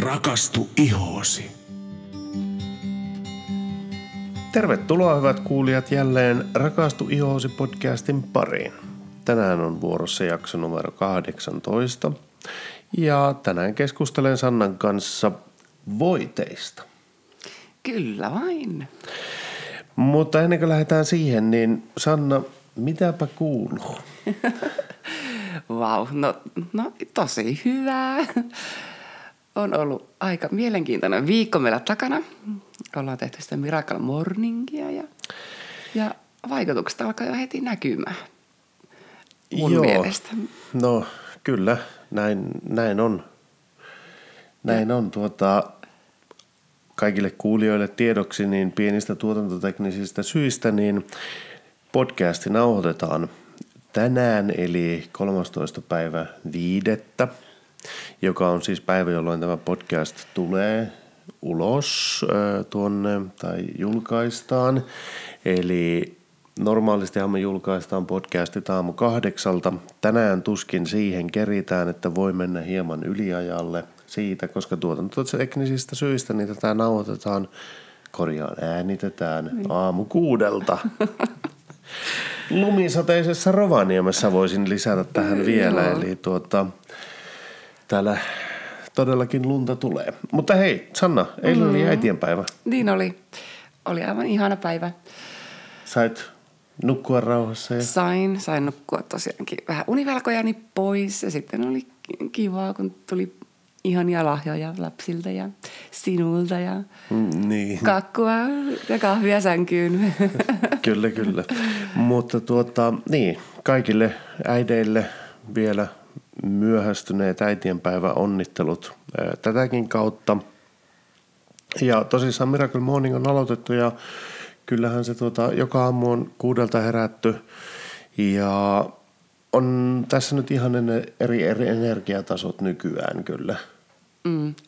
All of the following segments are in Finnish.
Rakastu ihoosi. Tervetuloa hyvät kuulijat jälleen Rakastu ihoosi podcastin pariin. Tänään on vuorossa jakso numero 18 ja tänään keskustelen Sannan kanssa voiteista. Kyllä vain. Mutta ennen kuin lähdetään siihen, niin Sanna, mitäpä kuuluu? Vau, no tosi hyvää. On ollut aika mielenkiintoinen viikko meillä takana. Ollaan tehty sitä Miracle Morningia ja vaikutukset alkaa jo heti näkymään mun mielestä. No kyllä, näin on. Näin on kaikille kuulijoille tiedoksi niin pienistä tuotantoteknisistä syistä niin podcasti nauhoitetaan tänään eli 13.5. joka on siis päivä, jolloin tämä podcast tulee ulos tuonne tai julkaistaan. Eli normaalistihan me julkaistaan podcastit aamu 8. Tänään tuskin siihen keritään, että voi mennä hieman yliajalle siitä, koska tuotantoteknisistä syistä niin tätä äänitetään aamu 6. Lumisateisessa Rovaniemessä voisin lisätä tähän vielä, eli täällä todellakin lunta tulee. Mutta hei, Sanna, eilen oli äitienpäivä. Niin oli. Oli aivan ihana päivä. Sait nukkua rauhassa? Ja... Sain nukkua tosiaankin vähän univelkojani pois ja sitten oli kivaa, kun tuli ihania lahjoja lapsilta ja sinulta ja kakkua ja kahvia sänkyyn. Kyllä, kyllä. Mutta niin, kaikille äideille vielä myöhästyneet äitienpäivän onnittelut tätäkin kautta. Ja tosissaan Miracle Morning on aloitettu ja kyllähän se joka aamu on 6 herätty ja on tässä nyt ihan eri energiatasot nykyään kyllä.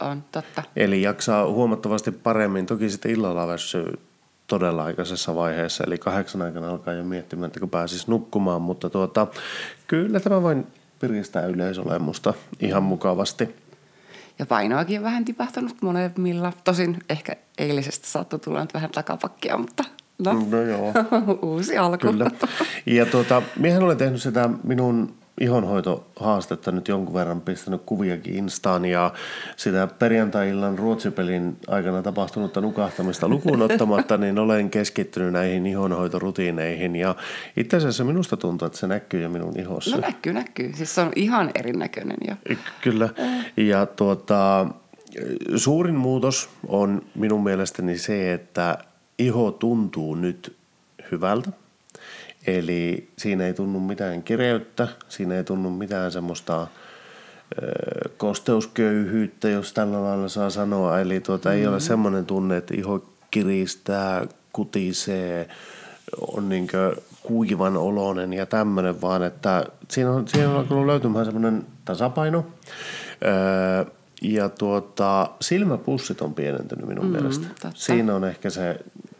On, totta. Eli jaksaa huomattavasti paremmin. Toki sitten illalla väsyy todella aikaisessa vaiheessa, eli 8 aikana alkaa jo miettimään, että kun pääsis nukkumaan, mutta kyllä tämä vain piristää yleisolemusta ihan mukavasti. Ja painoakin on vähän tipahtanut molemmilla. Tosin ehkä eilisestä saattoi tulla nyt vähän takapakkia, mutta no joo. Uusi alku. Kyllä. Ja miehän olen tehnyt sitä minun ihonhoitohaastetta nyt jonkun verran, pistänyt kuviakin Instaan ja sitä perjantai-illan Ruotsipelin aikana tapahtunutta nukahtamista lukuun ottamatta, niin olen keskittynyt näihin ihonhoitorutiineihin ja itse asiassa minusta tuntuu, että se näkyy jo minun ihossa. No näkyy. Siis se on ihan erinäköinen jo. Kyllä. Ja suurin muutos on minun mielestäni se, että iho tuntuu nyt hyvältä. Eli siinä ei tunnu mitään kireyttä, siinä ei tunnu mitään semmoista kosteusköyhyyttä, jos tällä lailla saa sanoa. Eli ei ole semmoinen tunne, että iho kiristää, kutisee, on niinkö kuivan oloinen ja tämmöinen, vaan että siinä on kyllä löytymään semmoinen tasapaino. Ja silmäpussit on pienentynyt minun mielestä. Totta. Siinä on ehkä se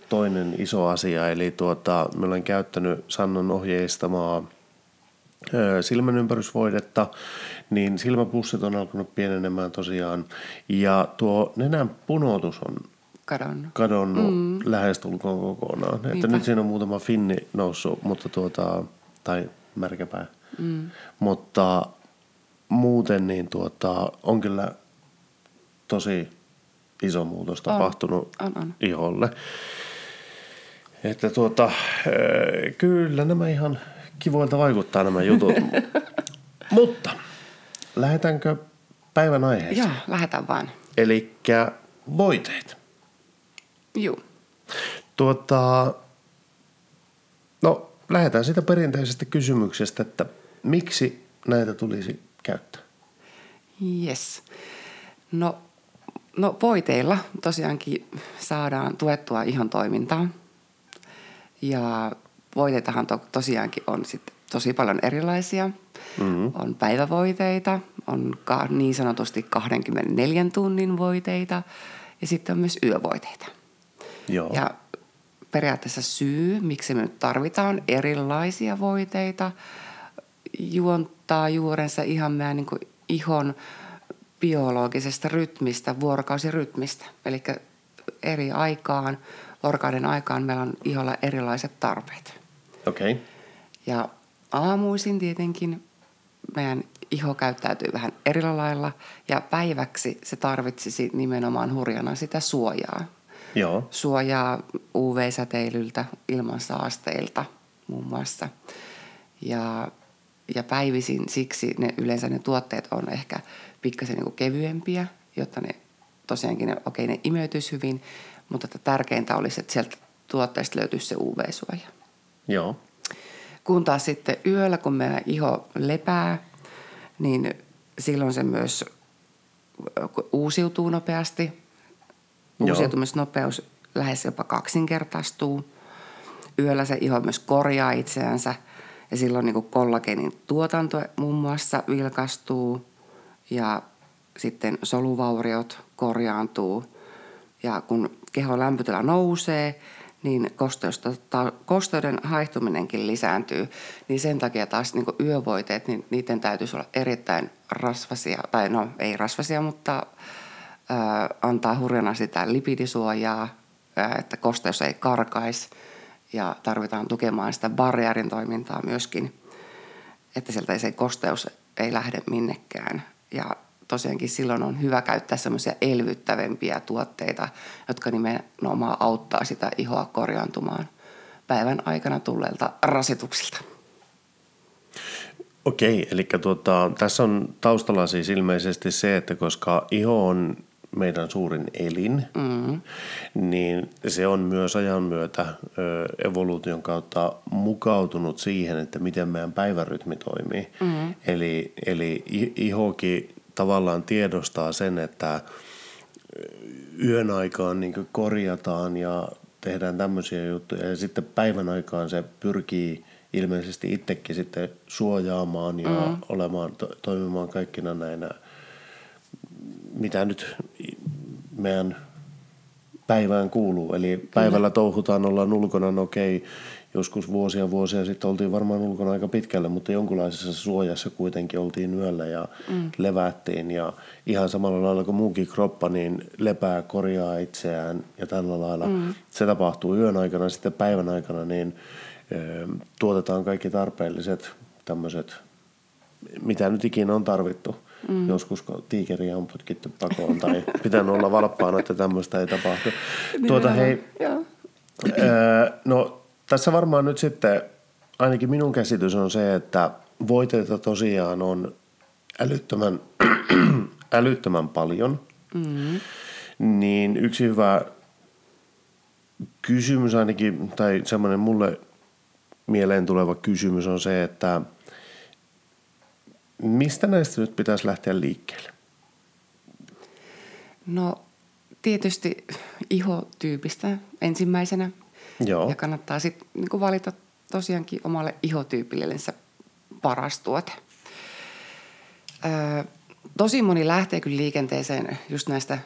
toinen iso asia, eli mä olen käyttänyt Sannan ohjeistamaa silmänympärysvoidetta, niin silmäpussit on alkanut pienenemään tosiaan. Ja tuo nenän punotus on kadonnut lähestulkoon kokonaan. Niinpä. Että nyt siinä on muutama finni noussut, mutta tai märkäpää. Mutta muuten niin on kyllä tosi iso muutos tapahtunut iholle. Että kyllä nämä ihan kivoilta vaikuttaa nämä jutut. Mutta lähdetäänkö päivän aiheeseen? Joo, lähdetään vaan. Elikkä voiteet. Joo. No lähdetään siitä perinteisestä kysymyksestä, että miksi näitä tulisi käyttää? Yes. No voiteilla tosiaankin saadaan tuettua ihon toimintaa. Ja voiteitahan tosiaankin on sit tosi paljon erilaisia. On päivävoiteita, on niin sanotusti 24 tunnin voiteita ja sitten on myös yövoiteita. Joo. Ja periaatteessa syy, miksi me nyt tarvitaan erilaisia voiteita, juontaa juurensa ihan meidän ihon biologisesta rytmistä, vuorokausirytmistä. Eli eri aikaan, orkaiden aikaan meillä on iholla erilaiset tarpeet. Okei. Okay. Ja aamuisin tietenkin meidän iho käyttäytyy vähän eri lailla ja päiväksi se tarvitsisi nimenomaan hurjana sitä suojaa. Joo. Suojaa UV-säteilyltä, ilmansaasteilta muun muassa. Ja päivisin siksi yleensä ne tuotteet on ehkä pikkasen niin kuin kevyempiä, jotta ne tosiaankin, ne imeytyisi hyvin, mutta tärkeintä olisi, että sieltä tuotteesta löytyisi se UV-suoja. Joo. Kun taas sitten yöllä, kun meidän iho lepää, niin silloin se myös uusiutuu nopeasti. Uusiutumisnopeus lähes jopa kaksinkertaistuu. Yöllä se iho myös korjaa itseänsä ja silloin niin kuin kollageenin tuotanto muun muassa vilkastuu ja sitten soluvauriot korjaantuu. Ja kun kehon lämpötila nousee, niin kosteuden haihtuminenkin lisääntyy, niin sen takia taas niin kuin yövoiteet, niin niiden täytyisi olla erittäin rasvasia, tai no ei rasvasia, mutta antaa hurjana sitä lipidisuojaa, että kosteus ei karkaisi ja tarvitaan tukemaan sitä barriärin toimintaa myöskin, että sieltä se kosteus ei lähde minnekään. Ja tosiaankin silloin on hyvä käyttää semmoisia elvyttävämpiä tuotteita, jotka nimenomaan auttaa sitä ihoa korjaantumaan päivän aikana tulleilta rasituksilta. Okei, eli tässä on taustalla siis ilmeisesti se, että koska iho on meidän suurin elin, niin se on myös ajan myötä evoluution kautta mukautunut siihen, että miten meidän päivärytmi toimii. Eli ihokin tavallaan tiedostaa sen, että yön aikaan niin korjataan ja tehdään tämmöisiä juttuja ja sitten päivän aikaan se pyrkii ilmeisesti itsekin sitten suojaamaan ja olemaan, toimimaan kaikkina näinä, mitä nyt meidän päivään kuuluu. Eli päivällä touhutaan, ollaan ulkona, joskus vuosia sitten oltiin varmaan ulkona aika pitkälle, mutta jonkunlaisessa suojassa kuitenkin oltiin yöllä ja levättiin. Ja ihan samalla lailla kuin muukin kroppa, niin lepää, korjaa itseään ja tällä lailla. Se tapahtuu yön aikana, sitten päivän aikana, niin tuotetaan kaikki tarpeelliset tämmöiset, mitä nyt ikinä on tarvittu. Joskus tiikeriä on putkittu pakoon tai pitänyt olla valppaana, että tämmöistä ei tapahtu. No tässä varmaan nyt sitten, ainakin minun käsitys on se, että voiteita tosiaan on älyttömän paljon, niin yksi hyvä kysymys ainakin, tai semmoinen mulle mieleen tuleva kysymys on se, että mistä näistä nyt pitäisi lähteä liikkeelle? No tietysti ihotyypistä ensimmäisenä. Joo. Ja kannattaa sitten niin valita tosiaankin omalle ihotyypillensä paras tuote. Tosi moni lähtee kyllä liikenteeseen just näistä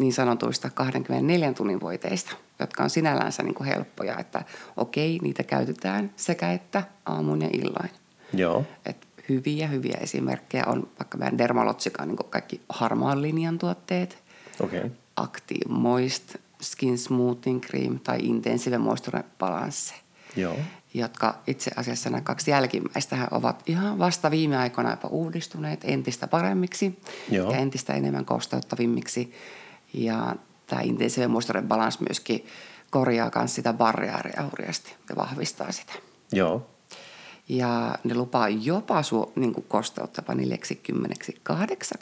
niin sanotuista 24 tunnin voiteista, jotka on sinällänsä niin helppoja, että okei, niitä käytetään sekä että aamuin ja illain. Joo. Et hyviä esimerkkejä on vaikka meidän Dermalogican niin kaikki harmaan linjan tuotteet. Okay. Active Moist, Skin Smoothing Cream tai Intensive Moisture Balance. Joo. Jotka itse asiassa nämä kaksi jälkimmäistähän ovat ihan vasta viime aikoina jopa uudistuneet entistä paremmiksi. Joo. Ja entistä enemmän kosteuttavimmiksi. Ja tämä Intensive Moisture Balance myöskin korjaa myös sitä barriäriä hurjasti ja vahvistaa sitä. Joo. Ja ne lupaa jopa niin kosteuttava 48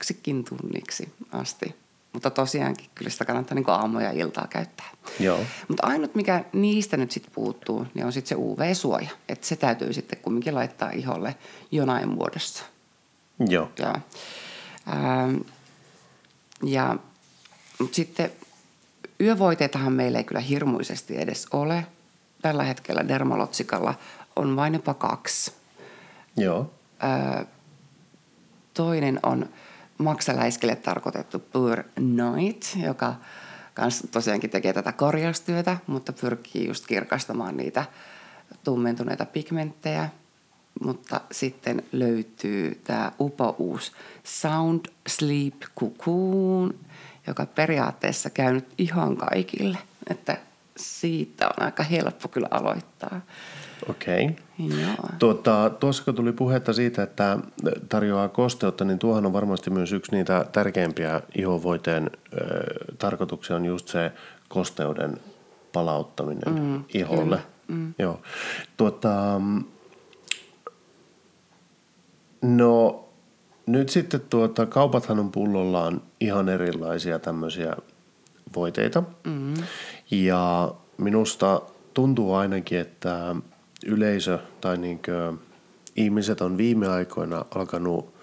tunniksi asti. Mutta tosiaankin kyllä sitä kannattaa niin aamuja ja iltaa käyttää. Joo. Mutta ainut, mikä niistä nyt sitten puuttuu, niin on sitten se UV-suoja. Että se täytyy sitten kumminkin laittaa iholle jonain muodossa. Joo. Mutta sitten yövoiteitahan meillä ei kyllä hirmuisesti edes ole. Tällä hetkellä Dermalogicalla on vain jopa 2. Joo. Toinen on maksaläiskille tarkoitettu Pure Night, joka kans tosiaankin tekee tätä korjaustyötä, mutta pyrkii just kirkastamaan niitä tummentuneita pigmenttejä. mutta sitten löytyy tämä upouus Sound Sleep Cocoon, joka periaatteessa käy nyt ihan kaikille, että siitä on aika helppo kyllä aloittaa. Okei. Tuossa kun tuli puhetta siitä, että tarjoaa kosteutta, niin tuohan on varmasti myös yksi niitä tärkeimpiä ihovoiteen tarkoituksia on just se kosteuden palauttaminen iholle. Mm. Joo. No nyt sitten kaupathan on pullollaan ihan erilaisia tämmöisiä voiteita ja minusta tuntuu ainakin, että yleisö tai niinkö ihmiset on viime aikoina alkanut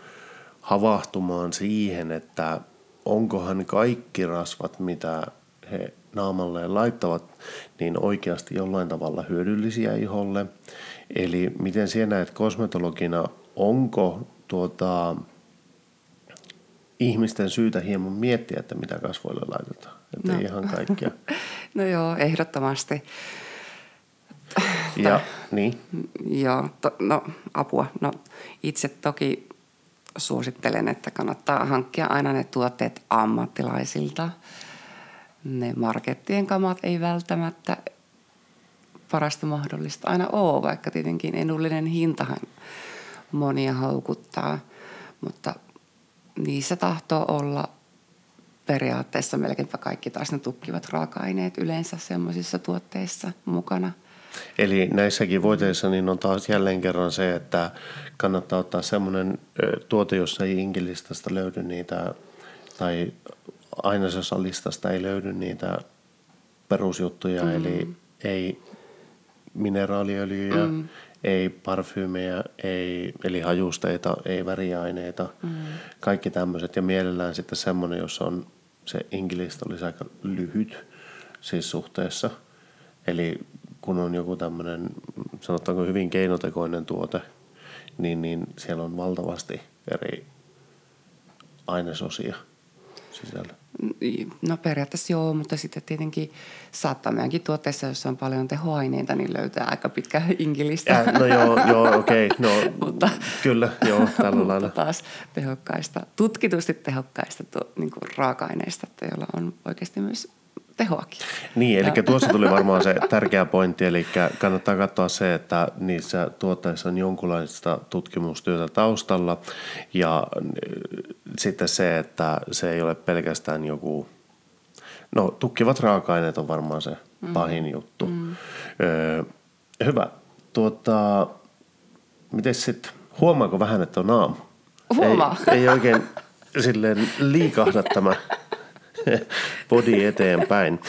havahtumaan siihen, että onkohan kaikki rasvat, mitä he naamalleen laittavat, niin oikeasti jollain tavalla hyödyllisiä iholle. Eli miten sinä näet kosmetologina, onko ihmisten syytä hieman miettiä, että mitä kasvoille laitetaan, että ei ihan kaikkea. No joo, ehdottomasti. Ja, niin. Joo, apua. No, itse toki suosittelen, että kannattaa hankkia aina ne tuotteet ammattilaisilta. Ne markettien kamat ei välttämättä parasta mahdollista aina ole, vaikka tietenkin edullinen hintahan monia haukuttaa, mutta niissä tahtoo olla periaatteessa melkeinpä kaikki taas ne tukkivat raaka-aineet yleensä semmoisissa tuotteissa mukana. Eli näissäkin voiteissa niin on taas jälleen kerran se, että kannattaa ottaa semmoinen tuote, jossa ei inkilistasta löydy niitä tai ainesosa listasta ei löydy niitä perusjuttuja, eli ei mineraaliöljyjä, ei parfyymejä, eli hajusteita, ei väriaineita, kaikki tämmöiset. Ja mielellään sitten semmoinen, jossa on se inkilista olisi aika lyhyt siis suhteessa, eli kun on joku tämmöinen, sanotaanko hyvin keinotekoinen tuote, niin siellä on valtavasti eri ainesosia sisällä. No periaatteessa joo, mutta sitten tietenkin saattaa meidänkin tuotteessa, jossa on paljon tehoaineita, niin löytää aika pitkä inkilista. No joo okei. Okay. No, mutta, kyllä, joo, tällä lailla. Taas tutkitusti tehokkaista niin kuin raaka-aineista, joilla on oikeasti myös tehoakin. Niin, eli tuossa tuli varmaan se tärkeä pointti, eli kannattaa katsoa se, että niissä tuotteissa on jonkunlaista tutkimustyötä taustalla ja sitten se, että se ei ole pelkästään joku, tukkivat raaka-aineet on varmaan se pahin juttu. Hyvä. Mites sitten, huomaako vähän, että on aamu? Huomaa. Ei oikein silleen liikahda tämä body eteenpäin.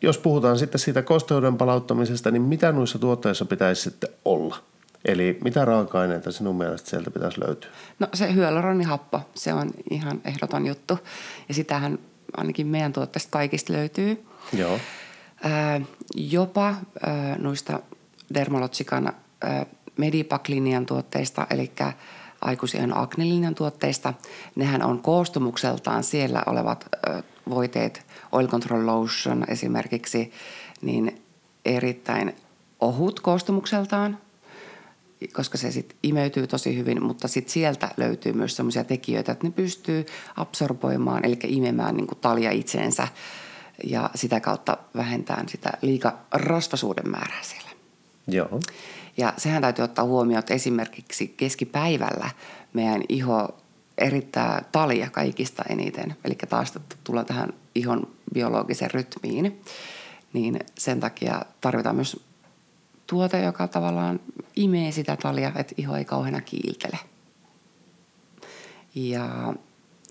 Jos puhutaan sitten siitä kosteuden palauttamisesta, niin mitä noissa tuotteissa pitäisi sitten olla? Eli mitä raaka-aineita sinun mielestä sieltä pitäisi löytyä? No se hyaluronihappo, se on ihan ehdoton juttu. Ja sitähän ainakin meidän tuotteista kaikista löytyy. Joo. Jopa noista Dermalogican Medipak-linjan tuotteista, eli aikuisien aknelinjan tuotteista, nehän on koostumukseltaan siellä olevat voiteet, Oil Control Lotion esimerkiksi, niin erittäin ohut koostumukseltaan, koska se sitten imeytyy tosi hyvin, mutta sitten sieltä löytyy myös sellaisia tekijöitä, että ne pystyy absorboimaan, eli imemään niin kuin talia itseensä ja sitä kautta vähentään sitä liikarasvaisuuden määrää siellä. Joo. Ja sehän täytyy ottaa huomioon, että esimerkiksi keskipäivällä meidän iho erittää talia kaikista eniten. Eli taas tullaan tähän ihon biologiseen rytmiin. Niin sen takia tarvitaan myös tuote, joka tavallaan imee sitä talia, että iho ei kauheena kiiltele. Ja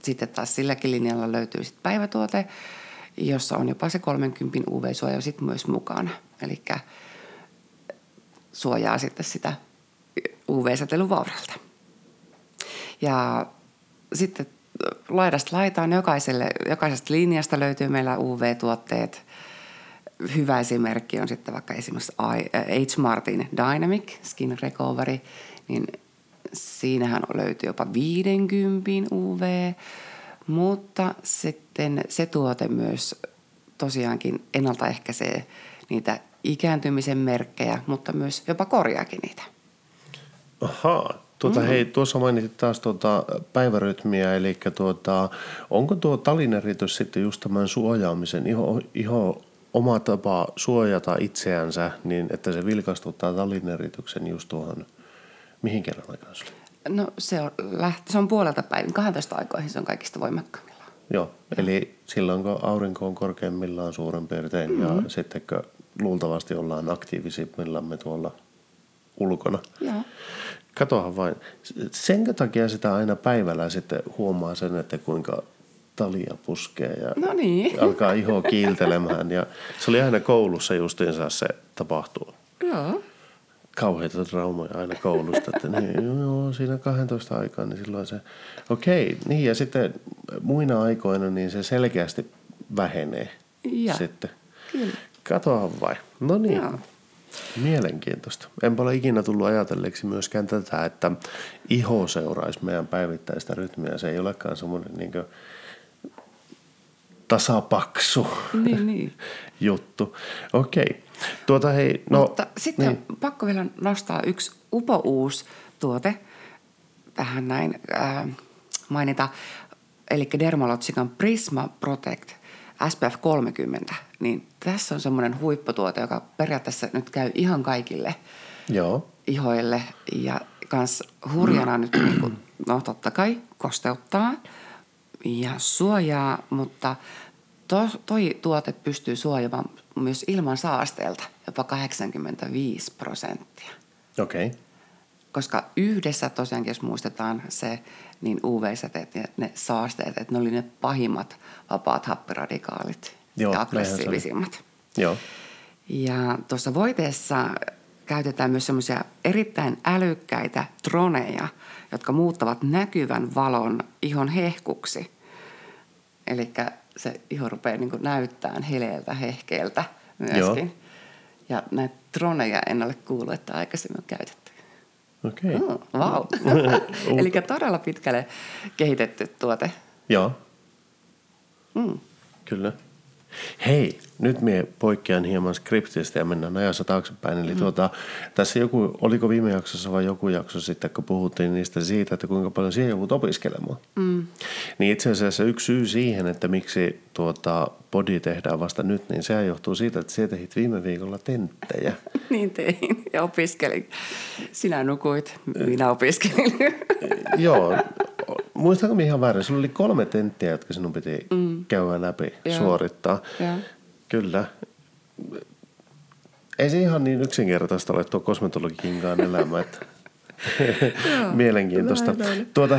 sitten taas silläkin linjalla löytyy sitten päivätuote, jossa on jopa se 30 UV-suoja sitten myös mukana. Elikkä suojaa sitten sitä UV-säteilyn vauralta. Ja sitten laidasta laitaan jokaisesta linjasta löytyy meillä UV-tuotteet. Hyvä esimerkki on sitten vaikka esimerkiksi H. Martin Dynamic Skin Recovery, niin siinähän löytyy jopa 50 UV, mutta sitten se tuote myös tosiaankin ennaltaehkäisee niitä ikääntymisen merkkejä, mutta myös jopa korjaakin niitä. Ahaa. Hei, tuossa mainitsit taas päivärytmiä, eli onko tuo talineritys sitten just tämän suojaamisen, iho oma tapa suojata itseänsä, niin että se vilkastuttaa talinerityksen just tuohon, mihin kerran aikaan se oli? No se on puolelta päivin, 12 aikoihin se on kaikista voimakkaimmillaan. Joo, eli silloin kun aurinko on korkeimmillaan suurin piirtein ja sitten kun luultavasti ollaan aktiivisimmillaan me tuolla ulkona. Joo. Katohan vain. Sen takia sitä aina päivällä sitten huomaa sen, että kuinka talia puskee ja alkaa iho kiiltelemään. Ja se oli aina koulussa justiinsa se tapahtuu. Joo. Kauheita traumoja aina koulusta, että siinä 12 aikaa, niin silloin se, niin ja sitten muina aikoina niin se selkeästi vähenee sitten. Kyllä. Katohan vain. No niin. Joo. Mielenkiintoista. Enpä ole ikinä tullut ajatelleeksi myöskään tätä, että iho seuraisi meidän päivittäistä rytmiä. Se ei olekaan semmoinen niin kuin tasapaksu juttu. Okei. Hei, mutta sitten pakko vielä nostaa yksi upouusi tuote tähän näin mainita. Eli Dermalogican Prisma Protect SPF 30, niin tässä on semmoinen huipputuote, joka periaatteessa nyt käy ihan kaikille ihoille ja kans hurjana nyt niin kuin, totta kai kosteuttaa ja suojaa, mutta toi tuote pystyy suojamaan myös ilman saasteelta jopa 85%. Okei. Koska yhdessä tosiaankin, jos muistetaan se, niin UV-säteet ja ne saasteet, että ne oli ne pahimmat vapaat happiradikaalit ja aggressiivisimmat. Joo. Ja tuossa voiteessa käytetään myös semmoisia erittäin älykkäitä droneja, jotka muuttavat näkyvän valon ihon hehkuksi. Eli se iho rupeaa niin kuin näyttämään heleeltä, hehkeeltä myöskin. Joo. Ja näitä droneja en ole kuullut, että aikaisemmin on käytetty. Okei. Vau. Eli todella pitkälle kehitetty tuote. Joo. Kyllä. Hei, nyt mie poikkean hieman skriptistä ja mennään ajassa taaksepäin. Eli tässä joku, oliko viime jaksossa vai joku jakso sitten, kun puhuttiin niistä siitä, että kuinka paljon siihen joudut opiskelemaan. Niin itse asiassa yksi syy siihen, että miksi body tehdään vasta nyt, niin se johtuu siitä, että sinä tehit viime viikolla tenttejä. Niin tein ja opiskelin. Sinä nukuit, minä opiskelin. Joo. Muistanko minä ihan väärin? Sulla oli 3 tenttiä, jotka sinun piti käydä läpi, suorittaa. Ja. Kyllä. Ei se ihan niin yksinkertaista ole tuo kosmetologiinkaan elämä. Mielenkiintoista.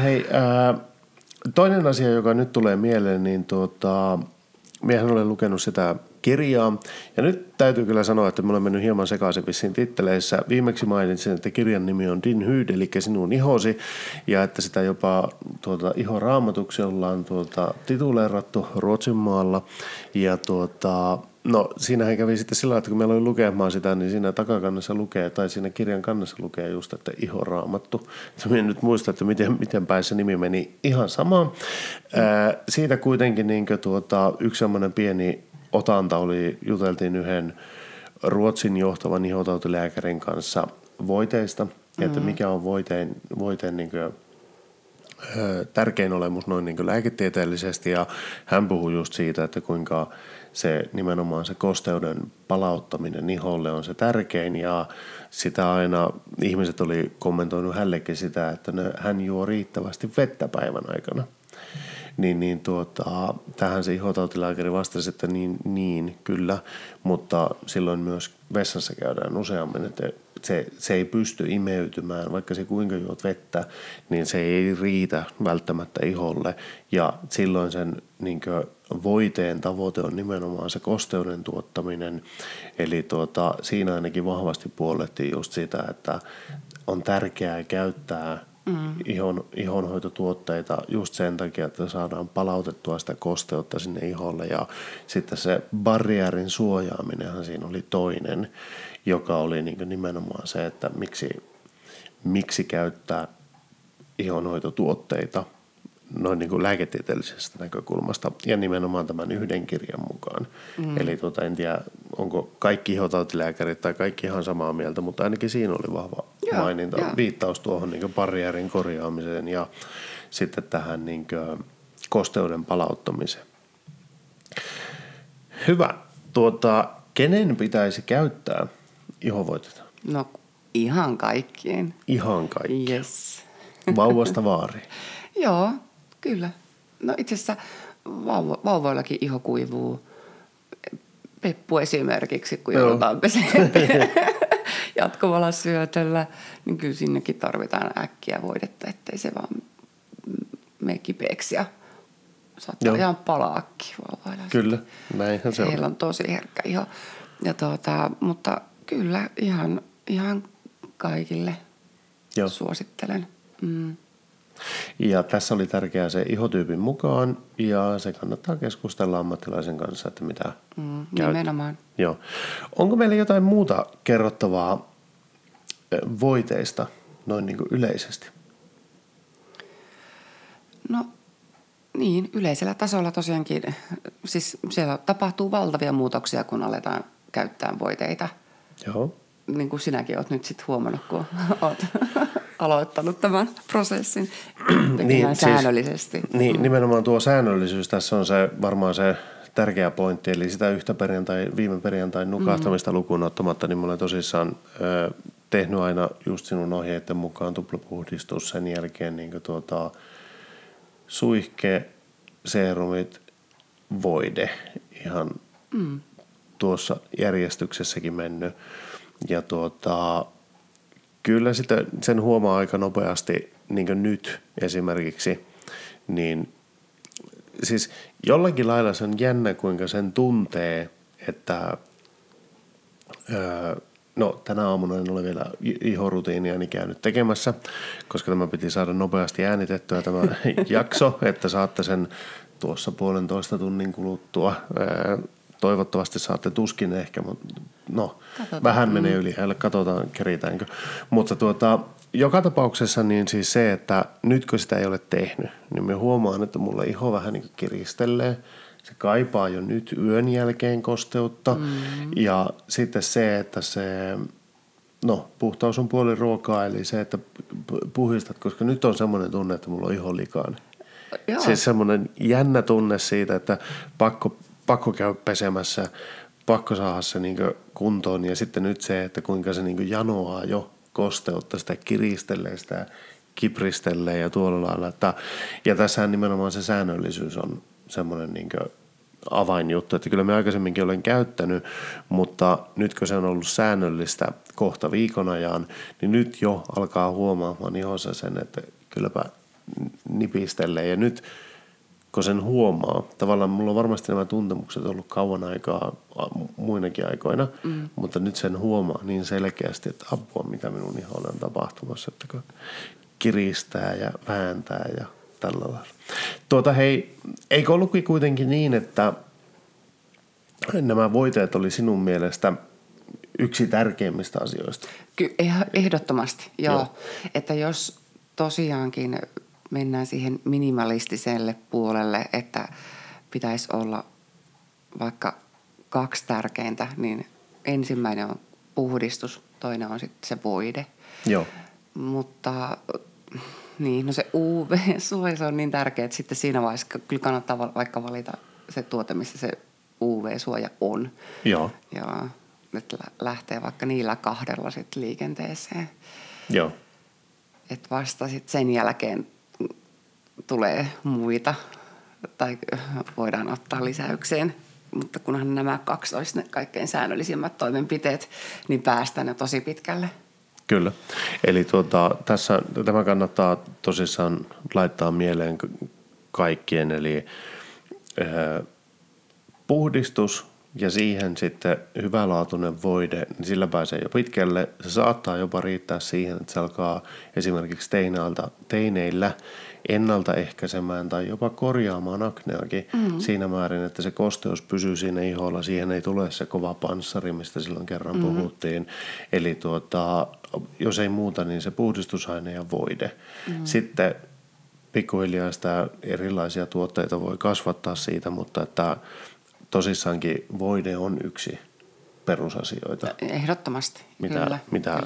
Hei, toinen asia, joka nyt tulee mieleen, niin miehän olen lukenut sitä kirjaa. Ja nyt täytyy kyllä sanoa, että me olemme mennyt hieman sekaisin vissiin titteleissä. Viimeksi mainitsin, että kirjan nimi on Din Hyyd, eli Sinun ihosi. Ja että sitä jopa ihoraamatuksi ollaan tituleerattu Ruotsinmaalla. Ja siinähän kävi sitten sillä, että kun meillä oli lukemaan sitä, niin siinä takakannassa lukee, tai siinä kirjan kannassa lukee just, että ihoraamattu. Minä en nyt muista, että miten päin se nimi meni ihan samaan. Siitä kuitenkin niin yksi sellainen pieni otanta oli, juteltiin yhden Ruotsin johtavan ihotautilääkärin kanssa voiteista, että mikä on voiteen niin kuin tärkein olemus noin niin kuin lääketieteellisesti, ja hän puhui just siitä, että kuinka se nimenomaan se kosteuden palauttaminen iholle on se tärkein, ja sitä aina ihmiset oli kommentoinut hänellekin sitä, että hän juo riittävästi vettä päivän aikana. Tähän se ihotautilääkäri vastasi, että niin kyllä, mutta silloin myös vessassa käydään useammin, että se ei pysty imeytymään, vaikka se kuinka juot vettä, niin se ei riitä välttämättä iholle, ja silloin sen voiteen tavoite on nimenomaan se kosteuden tuottaminen, eli siinä ainakin vahvasti puolettiin just sitä, että on tärkeää käyttää ihonhoitotuotteita just sen takia, että saadaan palautettua sitä kosteutta sinne iholle, ja sitten se barrierin suojaaminenhan siinä oli toinen, joka oli nimenomaan se, että miksi käyttää ihonhoitotuotteita noin niin kuin lääketieteellisestä näkökulmasta ja nimenomaan tämän yhden kirjan mukaan. Eli en tiedä, onko kaikki ihotautilääkärit tai kaikki ihan samaa mieltä, mutta ainakin siinä oli vahva maininta. Joo. Viittaus tuohon niin kuin barrierin korjaamiseen ja sitten tähän niin kuin kosteuden palauttamiseen. Hyvä. Kenen pitäisi käyttää ihovoitetta? No ihan kaikkien. Ihan kaikkien. Yes. Vauvasta vaariin. Joo, kyllä. No itse asiassa vauvoillakin iho kuivuu. Peppu esimerkiksi, kun joudutaan pesemään jatkuvalla syötöllä, niin kyllä sinnekin tarvitaan äkkiä voidetta, ettei se vaan mene kipeäksi ja saattaa ihan palaakin vauvoilla. Kyllä, näinhän se on. Heillä on tosi herkkä iho. Ja mutta kyllä ihan kaikille suosittelen. Mm. Ja tässä oli tärkeää se ihotyypin mukaan, ja se kannattaa keskustella ammattilaisen kanssa, että mitä nimenomaan. Joo. Onko meillä jotain muuta kerrottavaa voiteista noin niin kuin yleisesti? No niin, yleisellä tasolla tosiaankin, siis siellä tapahtuu valtavia muutoksia, kun aletaan käyttää voiteita. Joo. Niin kuin sinäkin olet nyt sitten huomannut, kun olet aloittanut tämän prosessin niin, säännöllisesti. Siis, niin, nimenomaan tuo säännöllisyys tässä on se, varmaan se tärkeä pointti, eli sitä yhtä viime perjantain nukahtamista lukuun ottamatta, niin mä olen tosissaan tehnyt aina just sinun ohjeiden mukaan tuplapuhdistus, sen jälkeen niin suihke, seerumit, voide, ihan tuossa järjestyksessäkin mennyt. Ja kyllä sitä, sen huomaa aika nopeasti, niin kuin nyt esimerkiksi, niin siis jollakin lailla se on jännä, kuinka sen tuntee, että no tänä aamuna en ole vielä ihorutiiniani käynyt tekemässä, koska tämä piti saada nopeasti äänitettyä tämä jakso, että saatte sen tuossa 1,5 tunnin kuluttua. Toivottavasti saatte tuskin ehkä, mutta no, katsotaan. Vähän menee yli, katsotaan keritäänkö. Mutta joka tapauksessa niin siis se, että nyt kun sitä ei ole tehnyt, niin me huomaan, että mulla iho vähän niin kuin kiristelee. Se kaipaa jo nyt yön jälkeen kosteutta. Ja sitten se, että puhtaus on puoli ruokaa, eli se, että puhdistat, koska nyt on semmoinen tunne, että mulla on iho likainen. Joo. Siis semmoinen jännä tunne siitä, että pakko käy pesemässä, pakko saada se niin kuntoon, ja sitten nyt se, että kuinka se niin janoaa jo kosteutta, sitä kiristelee, sitä kipristelee ja tuolla lailla. Ja tässähän nimenomaan se säännöllisyys on semmoinen niin avainjuttu, että kyllä me aikaisemminkin olen käyttänyt, mutta nyt kun se on ollut säännöllistä kohta viikon ajan, niin nyt jo alkaa huomaamaan ihossa sen, että kylläpä nipistelee, ja nyt kun sen huomaa. Tavallaan mulla on varmasti nämä tuntemukset ollut kauan aikaa muinakin aikoina, mutta nyt sen huomaa niin selkeästi, että apua, mitä minun iholle on tapahtumassa, että kun kiristää ja vääntää ja tällä lailla. Hei, eikö ollutkin kuitenkin niin, että nämä voiteet oli sinun mielestä yksi tärkeimmistä asioista? Kyllä, ehdottomasti, joo. Että jos tosiaankin mennään siihen minimalistiselle puolelle, että pitäisi olla vaikka 2 tärkeintä, niin ensimmäinen on puhdistus, toinen on sitten se voide. Joo. Mutta niin, se UV-suoja, se on niin tärkeä, että sitten siinä vaiheessa kyllä kannattaa vaikka valita se tuote, missä se UV-suoja on. Joo. Ja nyt lähtee vaikka niillä 2 sitten liikenteeseen. Joo. Et vasta sitten sen jälkeen tulee muita, tai voidaan ottaa lisäykseen, mutta kunhan nämä 2 olisi ne kaikkein säännöllisimmät toimenpiteet, niin päästään ne tosi pitkälle. Kyllä. Eli tämä kannattaa tosissaan laittaa mieleen kaikkien, eli puhdistus ja siihen sitten hyvälaatuinen voide, niin sillä pääsee jo pitkälle. Se saattaa jopa riittää siihen, että se alkaa esimerkiksi teineillä ennaltaehkäisemään tai jopa korjaamaan akneakin siinä määrin, että se kosteus pysyy siinä iholla. Siihen ei tule se kova panssari, mistä silloin kerran puhuttiin. Eli jos ei muuta, niin se puhdistusaine ja voide. Sitten pikkuhiljaa sitä erilaisia tuotteita voi kasvattaa siitä, mutta että tosissaankin voide on yksi perusasioita. Ehdottomasti. Mitä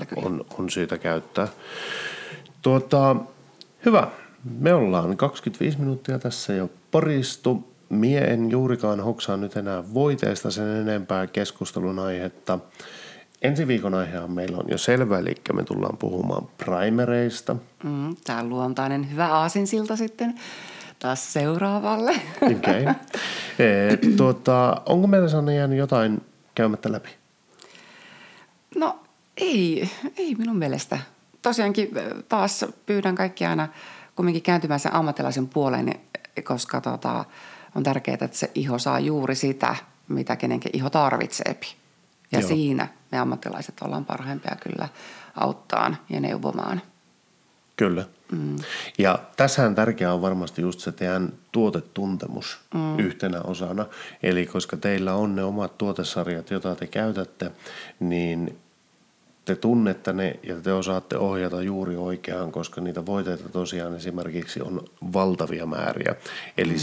on syytä käyttää. Hyvä. Me ollaan 25 minuuttia tässä jo paristu. Mie en juurikaan hoksaa nyt enää voiteista sen enempää keskustelun aihetta. Ensi viikon aihehan meillä on jo selvä, eli me tullaan puhumaan primereista. Tämä on luontainen hyvä aasinsilta sitten taas seuraavalle. Okei. Onko meillä sellainen jäänyt jotain käymättä läpi? No ei minun mielestä. Tosiaankin taas pyydän kaikki aina kumminkin kääntymään sen ammattilaisen puoleen, koska on tärkeää, että se iho saa juuri sitä, mitä kenenkin iho tarvitseepi. Ja joo, siinä me ammattilaiset ollaan parhaimpia kyllä auttaan ja neuvomaan. Kyllä. Ja tässähän tärkeää on varmasti just se teidän tuotetuntemus yhtenä osana. Eli koska teillä on ne omat tuotesarjat, joita te käytätte, niin te tunnette ne ja te osaatte ohjata juuri oikeaan, koska niitä voiteita tosiaan esimerkiksi on valtavia määriä. Eli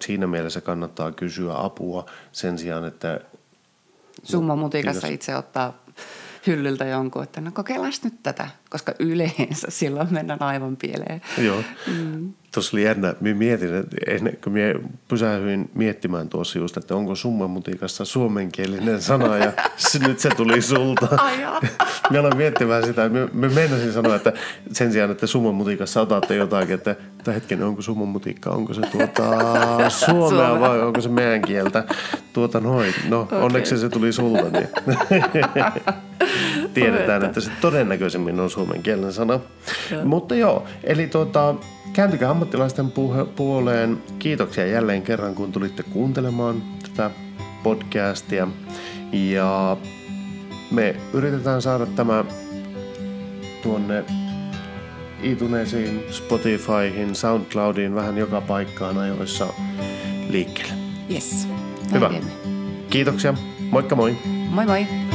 siinä mielessä kannattaa kysyä apua sen sijaan, että summamutikassa itse ottaa hyllyltä jonkun, että no kokeillaan nyt tätä, koska yleensä silloin mennään aivan pieleen. Joo. Tuossa oli jännä. Minä mietin, kun minä pysähdyin miettimään tuossa just, että onko summamutikassa suomenkielinen sana ja nyt se tuli sulta. Minä aloin miettimään sitä. Me meinasin sanoa, että sen sijaan, että summamutikassa otatte jotakin, että hetken, onko summamutikka, onko se suomea vai onko se meidän kieltä. Noin. No okay. Onneksi se tuli sulta. Niin. Tiedetään, että se todennäköisemmin on suomenkielinen sana. Ja. Mutta joo, eli kääntykää ammattilaisten puoleen. Kiitoksia jälleen kerran, kun tulitte kuuntelemaan tätä podcastia. Ja me yritetään saada tämä tuonne iTunesiin, Spotifyhin, SoundCloudiin, vähän joka paikkaan ajoissa liikkeelle. Yes. Hyvä. Kiitoksia. Moikka moi. Moi moi.